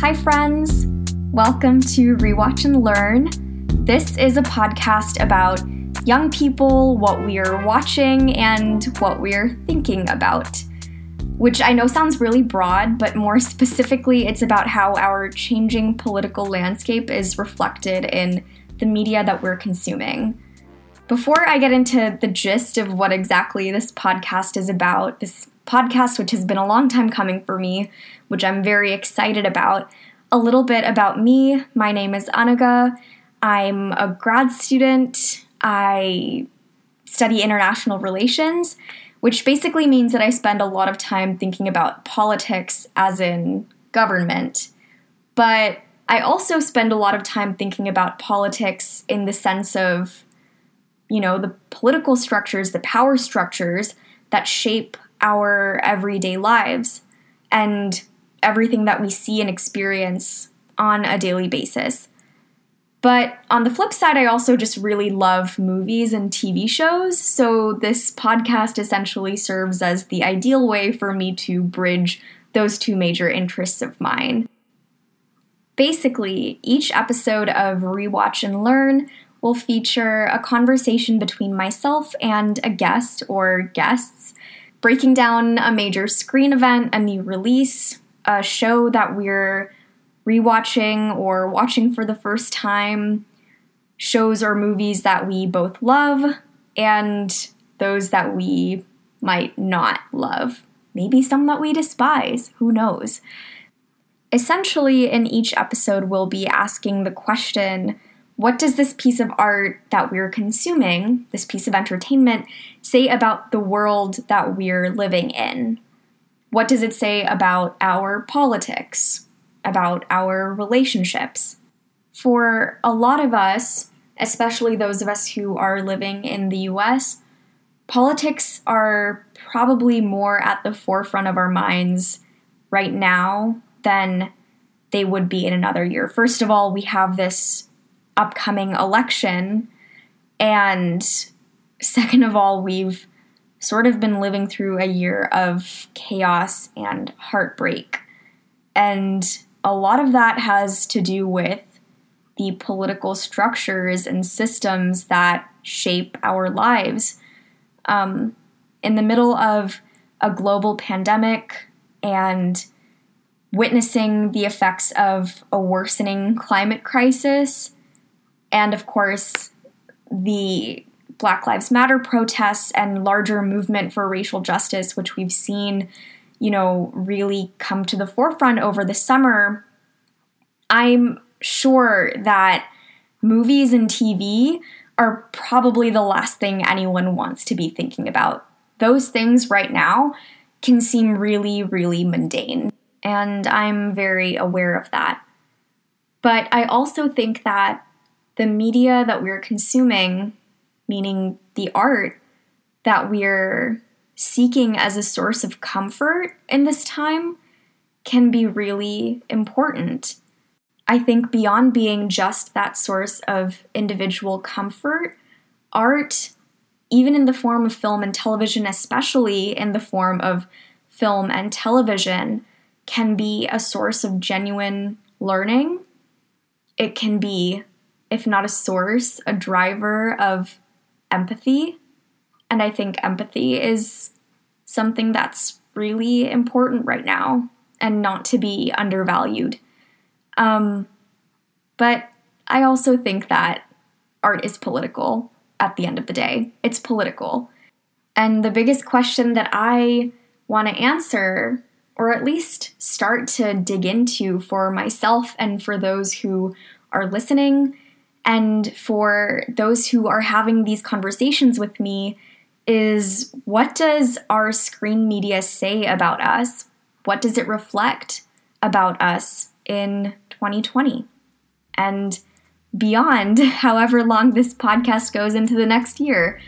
Hi friends, welcome to Rewatch and Learn. This is a podcast about young people, what we're watching, and what we're thinking about, which I know sounds really broad, but more specifically, it's about how our changing political landscape is reflected in the media that we're consuming. Before I get into the gist of what exactly this podcast is about, this podcast, which has been a long time coming for me, which I'm very excited about. A little bit about me. My name is Anaga. I'm a grad student. I study international relations, which basically means that I spend a lot of time thinking about politics as in government. But I also spend a lot of time thinking about politics in the sense of, you know, the political structures, the power structures that shape our everyday lives and everything that we see and experience on a daily basis. But on the flip side, I also just really love movies and TV shows, so this podcast essentially serves as the ideal way for me to bridge those two major interests of mine. Basically, each episode of Rewatch and Learn will feature a conversation between myself and a guest or guests, breaking down a major screen event, a new release, a show that we're rewatching or watching for the first time, shows or movies that we both love, and those that we might not love. Maybe some that we despise, who knows? Essentially, in each episode, we'll be asking the question, what does this piece of art that we're consuming, this piece of entertainment, say about the world that we're living in? What does it say about our politics, about our relationships? For a lot of us, especially those of us who are living in the US, politics are probably more at the forefront of our minds right now than they would be in another year. First of all, we have this upcoming election, and second of all, we've sort of been living through a year of chaos and heartbreak, and a lot of that has to do with the political structures and systems that shape our lives. In the middle of a global pandemic and witnessing the effects of a worsening climate crisis, and of course, the Black Lives Matter protests and larger movement for racial justice, which we've seen, you know, really come to the forefront over the summer, I'm sure that movies and TV are probably the last thing anyone wants to be thinking about. Those things right now can seem really, really mundane, and I'm very aware of that. But I also think that the media that we're consuming, meaning the art that we're seeking as a source of comfort in this time, can be really important. I think beyond being just that source of individual comfort, art, even in the form of film and television, especially in the form of film and television, can be a source of genuine learning. It can be, if not a source, a driver of empathy. And I think empathy is something that's really important right now and not to be undervalued. But I also think that art is political at the end of the day. It's political. And the biggest question that I want to answer, or at least start to dig into for myself and for those who are listening, and for those who are having these conversations with me, is what does our screen media say about us? What does it reflect about us in 2020 and beyond, however long this podcast goes into the next year?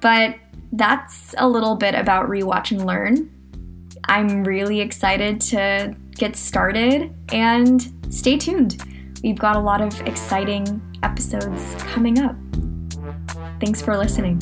But that's a little bit about Rewatch and Learn. I'm really excited to get started, and stay tuned. We've got a lot of exciting episodes coming up. Thanks for listening.